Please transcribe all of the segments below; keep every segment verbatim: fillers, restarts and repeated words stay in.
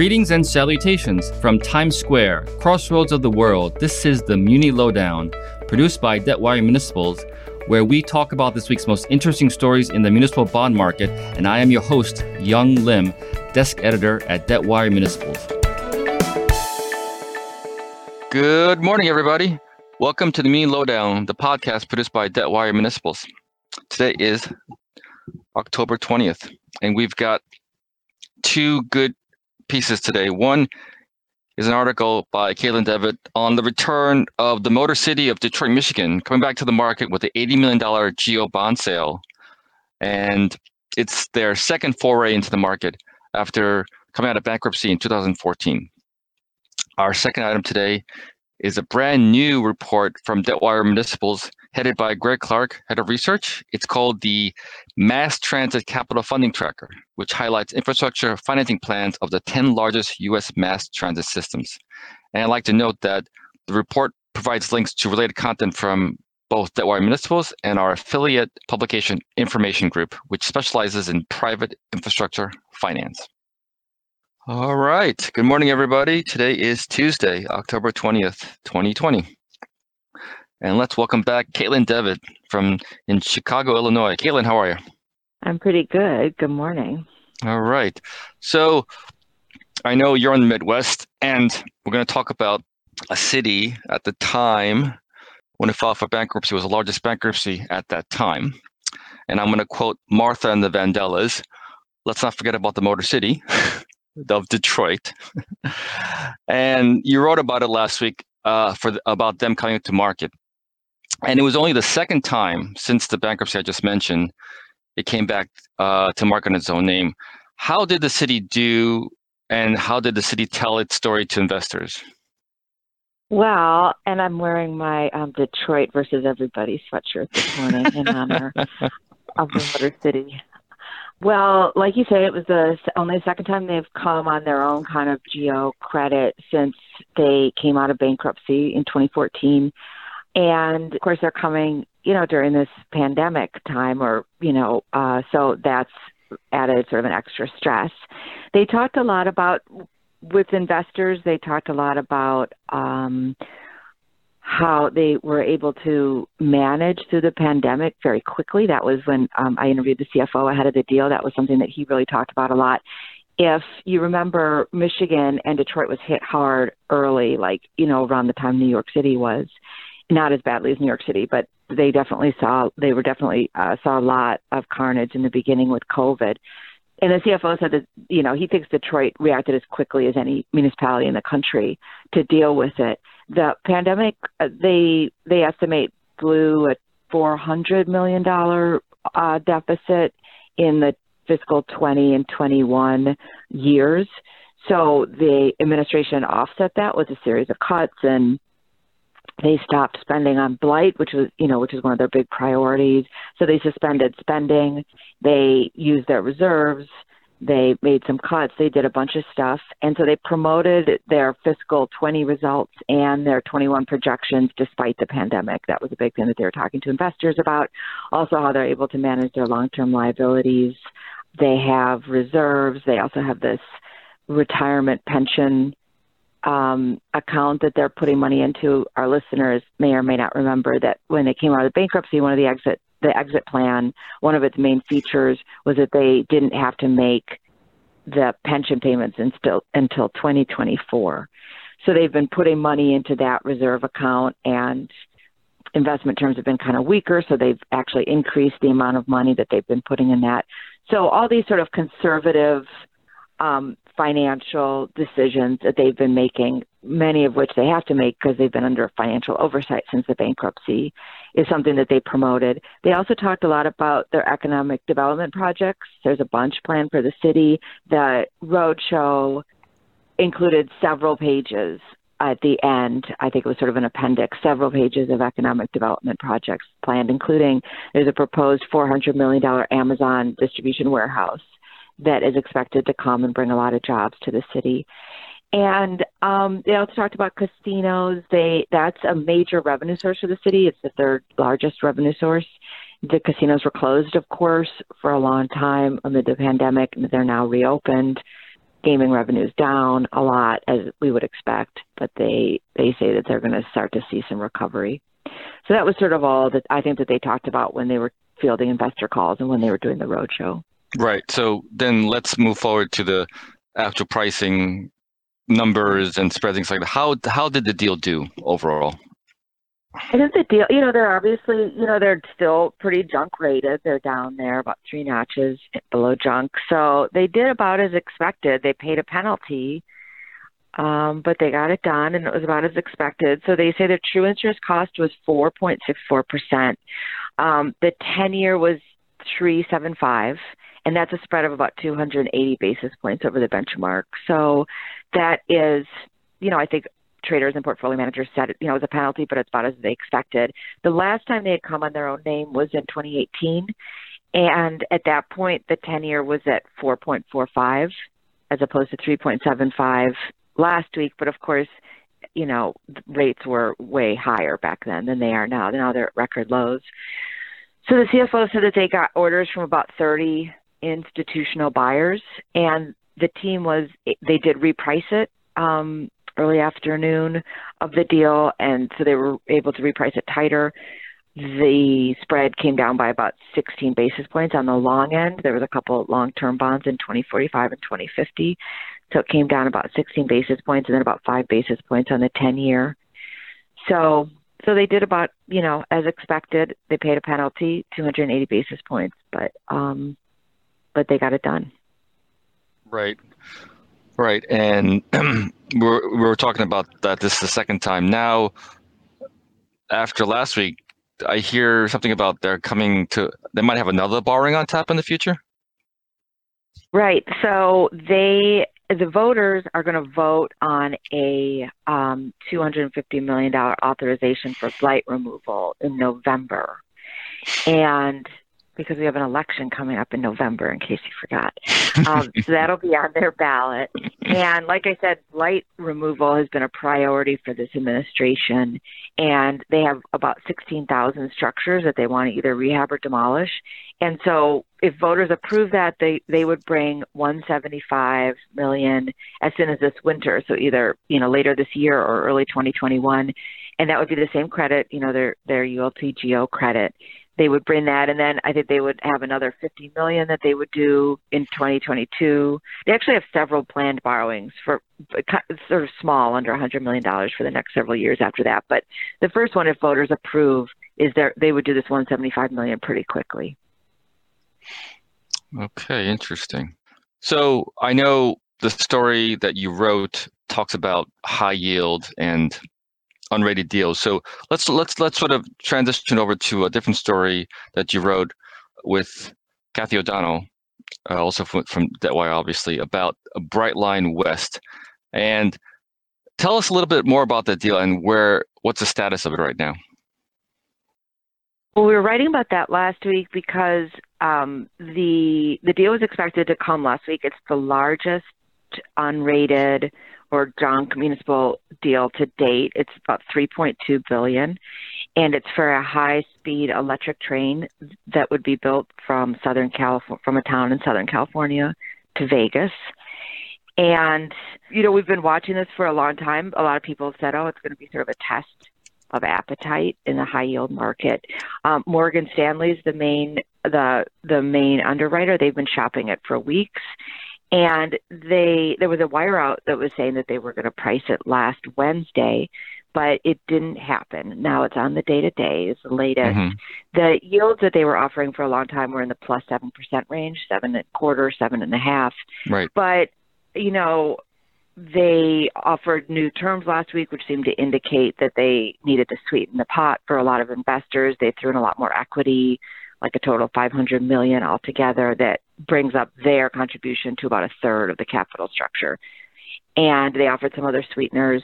Greetings and salutations from Times Square, crossroads of the world. This is the Muni Lowdown, produced by Debtwire Municipals, where we talk about this week's most interesting stories in the municipal bond market. And I am your host, Young Lim, desk editor at Debtwire Municipals. Good morning, everybody. Welcome to the Muni Lowdown, the podcast produced by Debtwire Municipals. Today is October twentieth, and we've got two good pieces today. One is an article by Caitlin Devitt on the return of the Motor City of Detroit, Michigan, coming back to the market with the eighty million dollars GO bond sale. And it's their second foray into the market after coming out of bankruptcy in two thousand fourteen. Our second item today is a brand new report from Debtwire Municipals headed by Greg Clark, head of research. It's called the Mass Transit Capital Funding Tracker, which highlights infrastructure financing plans of the ten largest U S mass transit systems. And I'd like to note that the report provides links to related content from both Debtwire Municipals and our affiliate publication, Information Group, which specializes in private infrastructure finance. All right, good morning, everybody. Today is Tuesday, October twentieth, twenty twenty. And let's welcome back Caitlin Devitt from in Chicago, Illinois. Caitlin, how are you? I'm pretty good. Good morning. All right. So I know you're in the Midwest, and we're going to talk about a city at the time when it filed for bankruptcy. It was the largest bankruptcy at that time. And I'm going to quote Martha and the Vandellas. Let's not forget about the Motor City of Detroit. And you wrote about it last week uh, for the, about them coming to market. And it was only the second time since the bankruptcy I just mentioned, it came back uh, to market in its own name. How did the city do, and how did the city tell its story to investors? Well, and I'm wearing my um, Detroit versus everybody sweatshirt this morning in honor of the Motor City. Well, like you say, it was the only the second time they've come on their own kind of geo credit since they came out of bankruptcy in twenty fourteen. And of course, they're coming, you know, during this pandemic time or, you know, uh, so that's added sort of an extra stress. They talked a lot about, with investors, they talked a lot about um, how they were able to manage through the pandemic very quickly. That was when um, I interviewed the C F O ahead of the deal. That was something that he really talked about a lot. If you remember, Michigan and Detroit was hit hard early, like, you know, around the time New York City was. Not as badly as New York City, but they definitely saw, they were definitely uh, saw a lot of carnage in the beginning with COVID. And the C F O said that, you know, he thinks Detroit reacted as quickly as any municipality in the country to deal with it. The pandemic, they they estimate blew a four hundred million dollars uh, deficit in the fiscal twenty and twenty-one years. So the administration offset that with a series of cuts, and they stopped spending on blight, which was, you know, which is one of their big priorities. So they suspended spending. They used their reserves. They made some cuts. They did a bunch of stuff. And so they promoted their fiscal twenty results and their twenty-one projections despite the pandemic. That was a big thing that they were talking to investors about. Also, how they're able to manage their long-term liabilities. They have reserves. They also have this retirement pension Um, account that they're putting money into. Our listeners may or may not remember that when they came out of the bankruptcy, one of the exit the exit plan, one of its main features was that they didn't have to make the pension payments until until twenty twenty-four. So they've been putting money into that reserve account, and investment terms have been kind of weaker, so they've actually increased the amount of money that they've been putting in that. So all these sort of conservative um, financial decisions that they've been making, many of which they have to make because they've been under financial oversight since the bankruptcy, is something that they promoted. They also talked a lot about their economic development projects. There's a bunch planned for the city. The roadshow included several pages at the end. I think it was sort of an appendix, several pages of economic development projects planned, including there's a proposed four hundred million dollars Amazon distribution warehouse that is expected to come and bring a lot of jobs to the city. And um, they also talked about casinos. They That's a major revenue source for the city. It's the third largest revenue source. The casinos were closed, of course, for a long time amid the pandemic. They're now reopened. gaming revenues down a lot, as we would expect, but they, they say that they're going to start to see some recovery. So that was sort of all that I think that they talked about when they were fielding investor calls and when they were doing the roadshow. Right. So then let's move forward to the actual pricing numbers and spread, things like that. How, how did the deal do overall? I think the deal, you know, they're obviously, you know, they're still pretty junk rated. They're down there about three notches below junk. So they did about as expected. They paid a penalty, um, but they got it done, and it was about as expected. So they say their true interest cost was four point six four percent. Um, the ten-year was three seventy-five, and that's a spread of about two hundred eighty basis points over the benchmark. So that is, you know, I think traders and portfolio managers said, you know, it was a penalty, but it's about as they expected. The last time they had come on their own name was in twenty eighteen. And at that point, the ten-year was at four point four five as opposed to three point seven five last week. But of course, you know, rates were way higher back then than they are now. Now they're at record lows. So the C F O said that they got orders from about thirty institutional buyers, and the team was, they did reprice it um, early afternoon of the deal, and so they were able to reprice it tighter. The spread came down by about sixteen basis points on the long end. There was a couple of long-term bonds in twenty forty-five and twenty fifty, so it came down about sixteen basis points and then about five basis points on the ten-year. So... So they did about, you know, as expected. They paid a penalty, two hundred eighty basis points, but um, but they got it done. Right, right. And we're, we were talking about that. This is the second time now. After last week, I hear something about they're coming to. They might have another borrowing on tap in the future. Right. So they. The voters are going to vote on a um, two hundred fifty million dollars authorization for blight removal in November. And because we have an election coming up in November, in case you forgot. Um, so that'll be on their ballot. And like I said, blight removal has been a priority for this administration. And they have about sixteen thousand structures that they want to either rehab or demolish. And so if voters approve that, they, they would bring one hundred seventy-five million dollars as soon as this winter, so either, you know, later this year or early twenty twenty-one, and that would be the same credit, you know, their their U L T G O credit. They would bring that, and then I think they would have another fifty million dollars that they would do in twenty twenty-two. They actually have several planned borrowings for sort of small, under one hundred million dollars for the next several years after that. But the first one, if voters approve, is there they would do this one hundred seventy-five million dollars pretty quickly. Okay, interesting. So I know the story that you wrote talks about high yield and unrated deals. So let's let's let's sort of transition over to a different story that you wrote with Kathy O'Donnell, uh, also from, from Debtwire, obviously, about Brightline West. And tell us a little bit more about that deal and where what's the status of it right now. Well, we were writing about that last week because um, the the deal was expected to come last week. It's the largest unrated or junk municipal deal to date. It's about three point two billion dollars, and it's for a high-speed electric train that would be built from Southern California, from a town in Southern California to Vegas. And you know, we've been watching this for a long time. A lot of people have said, "Oh, it's going to be sort of a test of appetite in the high yield market." Um, Morgan Stanley's the main the the main underwriter. They've been shopping it for weeks. And they there was a wire out that was saying that they were going to price it last Wednesday, but it didn't happen. Now it's on the day-to-day, is the latest. Mm-hmm. The yields that they were offering for a long time were in the plus seven percent range, seven and a quarter, seven and a half. Right. But, you know, they offered new terms last week, which seemed to indicate that they needed to sweeten the pot for a lot of investors. They threw in a lot more equity, like a total of five hundred million dollars altogether. That brings up their contribution to about a third of the capital structure. And they offered some other sweeteners.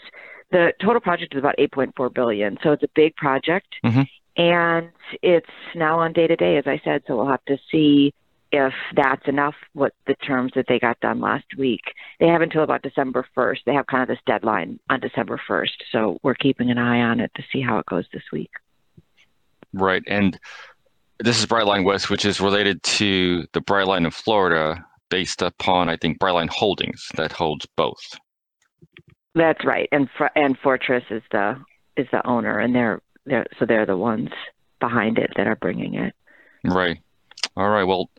The total project is about eight point four billion dollars, so it's a big project. Mm-hmm. And it's now on day-to-day, as I said, so we'll have to see if that's enough, what the terms that they got done last week. They have until about December first. They have kind of this deadline on December first, so we're keeping an eye on it to see how it goes this week. Right, and this is Brightline West, which is related to the Brightline of Florida based upon, I think, Brightline Holdings that holds both. That's right, and and Fortress is the is the owner, and they're they're so they're the ones behind it that are bringing it. Right. All right. Well,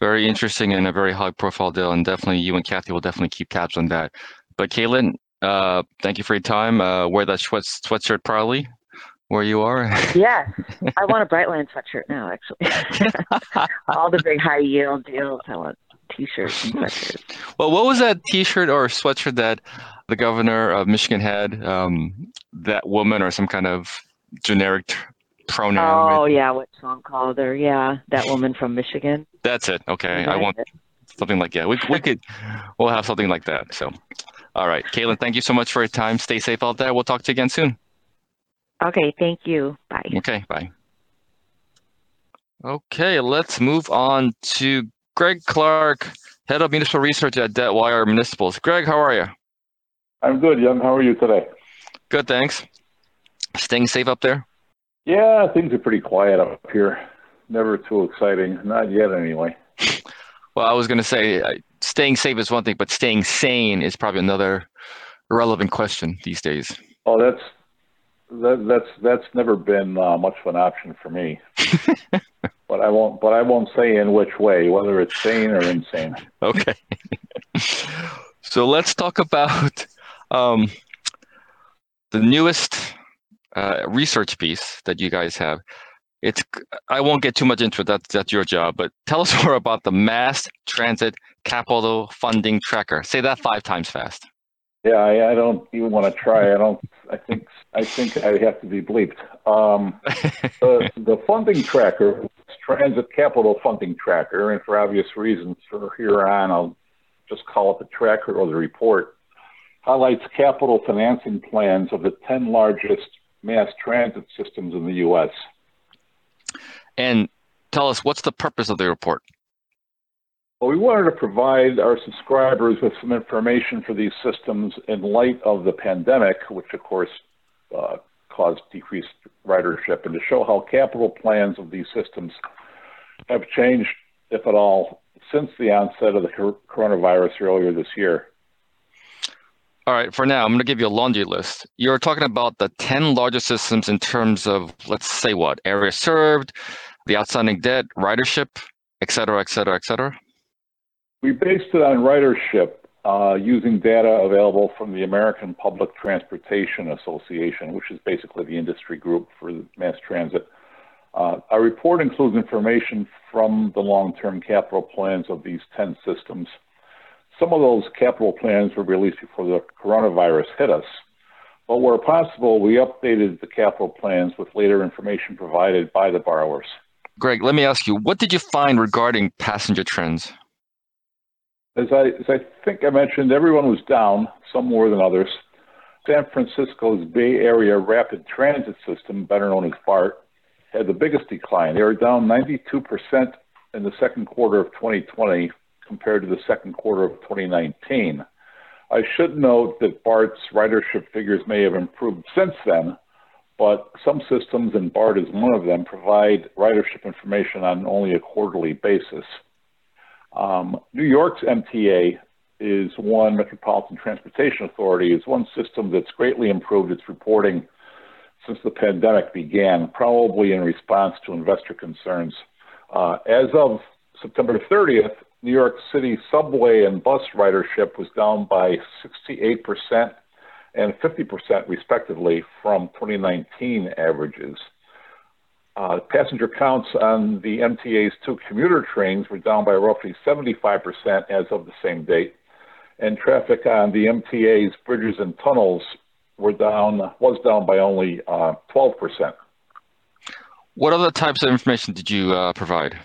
very interesting and a very high profile deal, and definitely you and Kathy will definitely keep tabs on that. But Caitlin, uh, thank you for your time. Uh, wear that sweats, sweatshirt proudly where you are. Yeah, I want a Brightline sweatshirt now, actually. All the big high yield deals, I want t-shirts and sweatshirts. Well, what was that t-shirt or sweatshirt that the governor of Michigan had? Um, that woman or some kind of generic t- pronoun? Oh, right? Yeah, what Tom called her. Yeah, that woman from Michigan. That's it. Okay, I want it. Something like that. We, we could, we'll have something like that. So, all right, Caitlin, thank you so much for your time. Stay safe out there. We'll talk to you again soon. Okay, thank you. Bye. Okay, bye. Okay, let's move on to Greg Clark, Head of Municipal Research at Debtwire Municipals. Greg, how are you? I'm good, Young. How are you today? Good, thanks. Staying safe up there? Yeah, things are pretty quiet up here. Never too exciting. Not yet, anyway. Well, I was going to say uh, staying safe is one thing, but staying sane is probably another relevant question these days. Oh, that's... That, that's that's never been uh, much of an option for me, but I won't. But I won't say in which way, whether it's sane or insane. Okay. So let's talk about um, the newest uh, research piece that you guys have. It's I won't get too much into it. That's that's your job. But tell us more about the Mass Transit Capital Funding Tracker. Say that five times fast. Yeah, I, I don't even want to try. I don't. I think. I think I have to be bleeped. Um, the, the funding tracker, Transit Capital Funding Tracker, and for obvious reasons, from here on, I'll just call it the tracker or the report. Highlights capital financing plans of the ten largest mass transit systems in the U S. And tell us, what's the purpose of the report? Well, we wanted to provide our subscribers with some information for these systems in light of the pandemic, which of course uh, caused decreased ridership, and to show how capital plans of these systems have changed, if at all, since the onset of the coronavirus earlier this year. All right, for now, I'm going to give you a laundry list. You're talking about the ten largest systems in terms of, let's say what, area served, the outstanding debt, ridership, et cetera, et cetera, et cetera? We based it on ridership uh, using data available from the American Public Transportation Association, which is basically the industry group for mass transit. Uh, our report includes information from the long-term capital plans of these ten systems. Some of those capital plans were released before the coronavirus hit us, but where possible, we updated the capital plans with later information provided by the borrowers. Greg, let me ask you, what did you find regarding passenger trends? As I, as I think I mentioned, everyone was down, some more than others. San Francisco's Bay Area Rapid Transit System, better known as BART, had the biggest decline. They were down ninety-two percent in the second quarter of twenty twenty compared to the second quarter of twenty nineteen. I should note that BART's ridership figures may have improved since then, but some systems, and BART is one of them, provide ridership information on only a quarterly basis. Um, New York's M T A is one, Metropolitan Transportation Authority, is one system that's greatly improved its reporting since the pandemic began, probably in response to investor concerns. Uh, as of September thirtieth, New York City subway and bus ridership was down by sixty-eight percent and fifty percent respectively from twenty nineteen averages. Uh, passenger counts on the M T A's two commuter trains were down by roughly seventy-five percent as of the same date, and traffic on the M T A's bridges and tunnels were down was down by only uh, twelve percent. What other types of information did you uh, provide?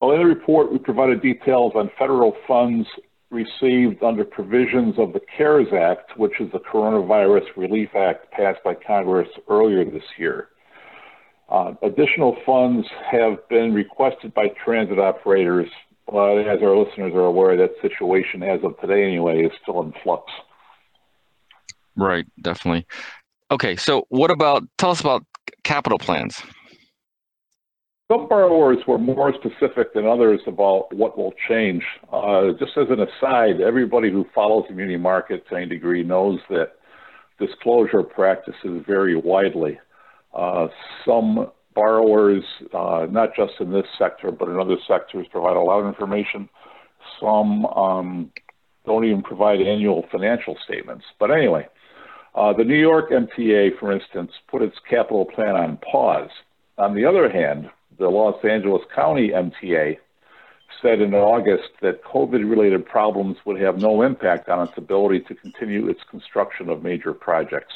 Well, in the report, we provided details on federal funds received under provisions of the CARES Act, which is the Coronavirus Relief Act passed by Congress earlier this year. Uh, additional funds have been requested by transit operators, but as our listeners are aware, that situation as of today anyway is still in flux. Right, definitely. Okay, so what about, tell us about capital plans. Some borrowers were more specific than others about what will change. Uh, just as an aside, everybody who follows the muni market to any degree knows that disclosure practices vary widely. Uh, some borrowers, uh, not just in this sector, but in other sectors, provide a lot of information. Some um, don't even provide annual financial statements. But anyway, uh, the New York M T A, for instance, put its capital plan on pause. On the other hand, the Los Angeles County M T A said in August that COVID-related problems would have no impact on its ability to continue its construction of major projects.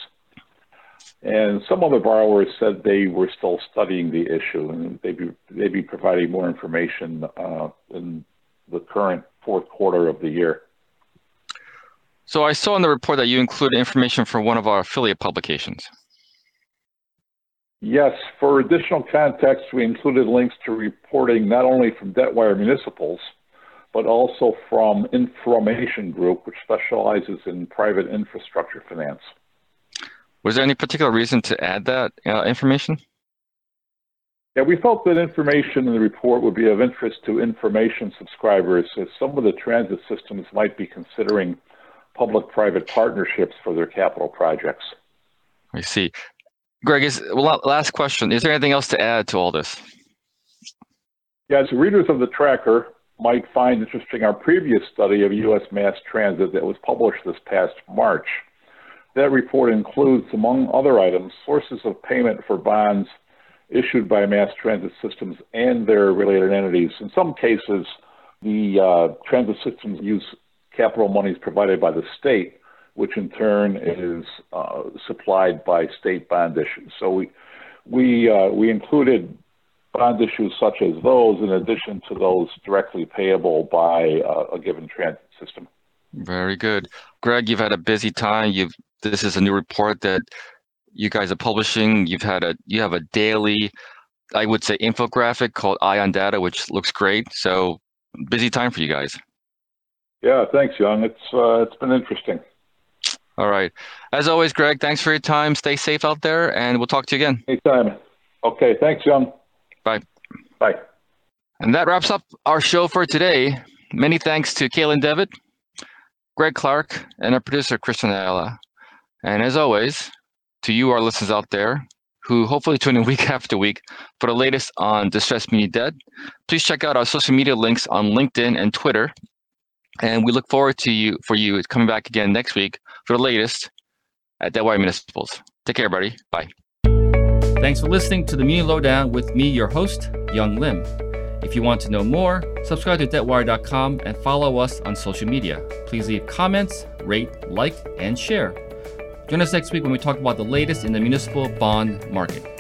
And some other borrowers said they were still studying the issue, and they'd be, they'd be providing more information uh, in the current fourth quarter of the year. So I saw in the report that you included information for one of our affiliate publications. Yes, for additional context, we included links to reporting not only from Debtwire Municipals, but also from Information Group, which specializes in private infrastructure finance. Was there any particular reason to add that uh, information? Yeah, we felt that information in the report would be of interest to information subscribers, as some of the transit systems might be considering public-private partnerships for their capital projects. I see. Greg, is, well, last question. Is there anything else to add to all this? Yeah, as readers of the tracker might find interesting our previous study of U S mass transit that was published this past March. That report includes, among other items, sources of payment for bonds issued by mass transit systems and their related entities. In some cases, the uh, transit systems use capital monies provided by the state, which in turn is uh, supplied by state bond issues. So we we uh, we included bond issues such as those in addition to those directly payable by uh, a given transit system. Very good. Greg, you've had a busy time. You've this is a new report that you guys are publishing. You've had a you have a daily, I would say, infographic called Ion Data, which looks great. So busy time for you guys. Yeah, thanks, Young. It's uh, it's been interesting. All right. As always, Greg, thanks for your time. Stay safe out there, and we'll talk to you again. Anytime. Okay. Thanks, John. Bye. Bye. And that wraps up our show for today. Many thanks to Caitlin Devitt, Greg Clark, and our producer, Kristina Ayala. And as always, to you, our listeners out there, who hopefully tune in week after week for the latest on distressed muni debt, please check out our social media links on LinkedIn and Twitter. And we look forward to you for you coming back again next week for the latest at Debtwire Municipals. Take care, everybody. Bye. Thanks for listening to the Muni Lowdown with me, your host, Young Lim. If you want to know more, subscribe to debtwire dot com and follow us on social media. Please leave comments, rate, like, and share. Join us next week when we talk about the latest in the municipal bond market.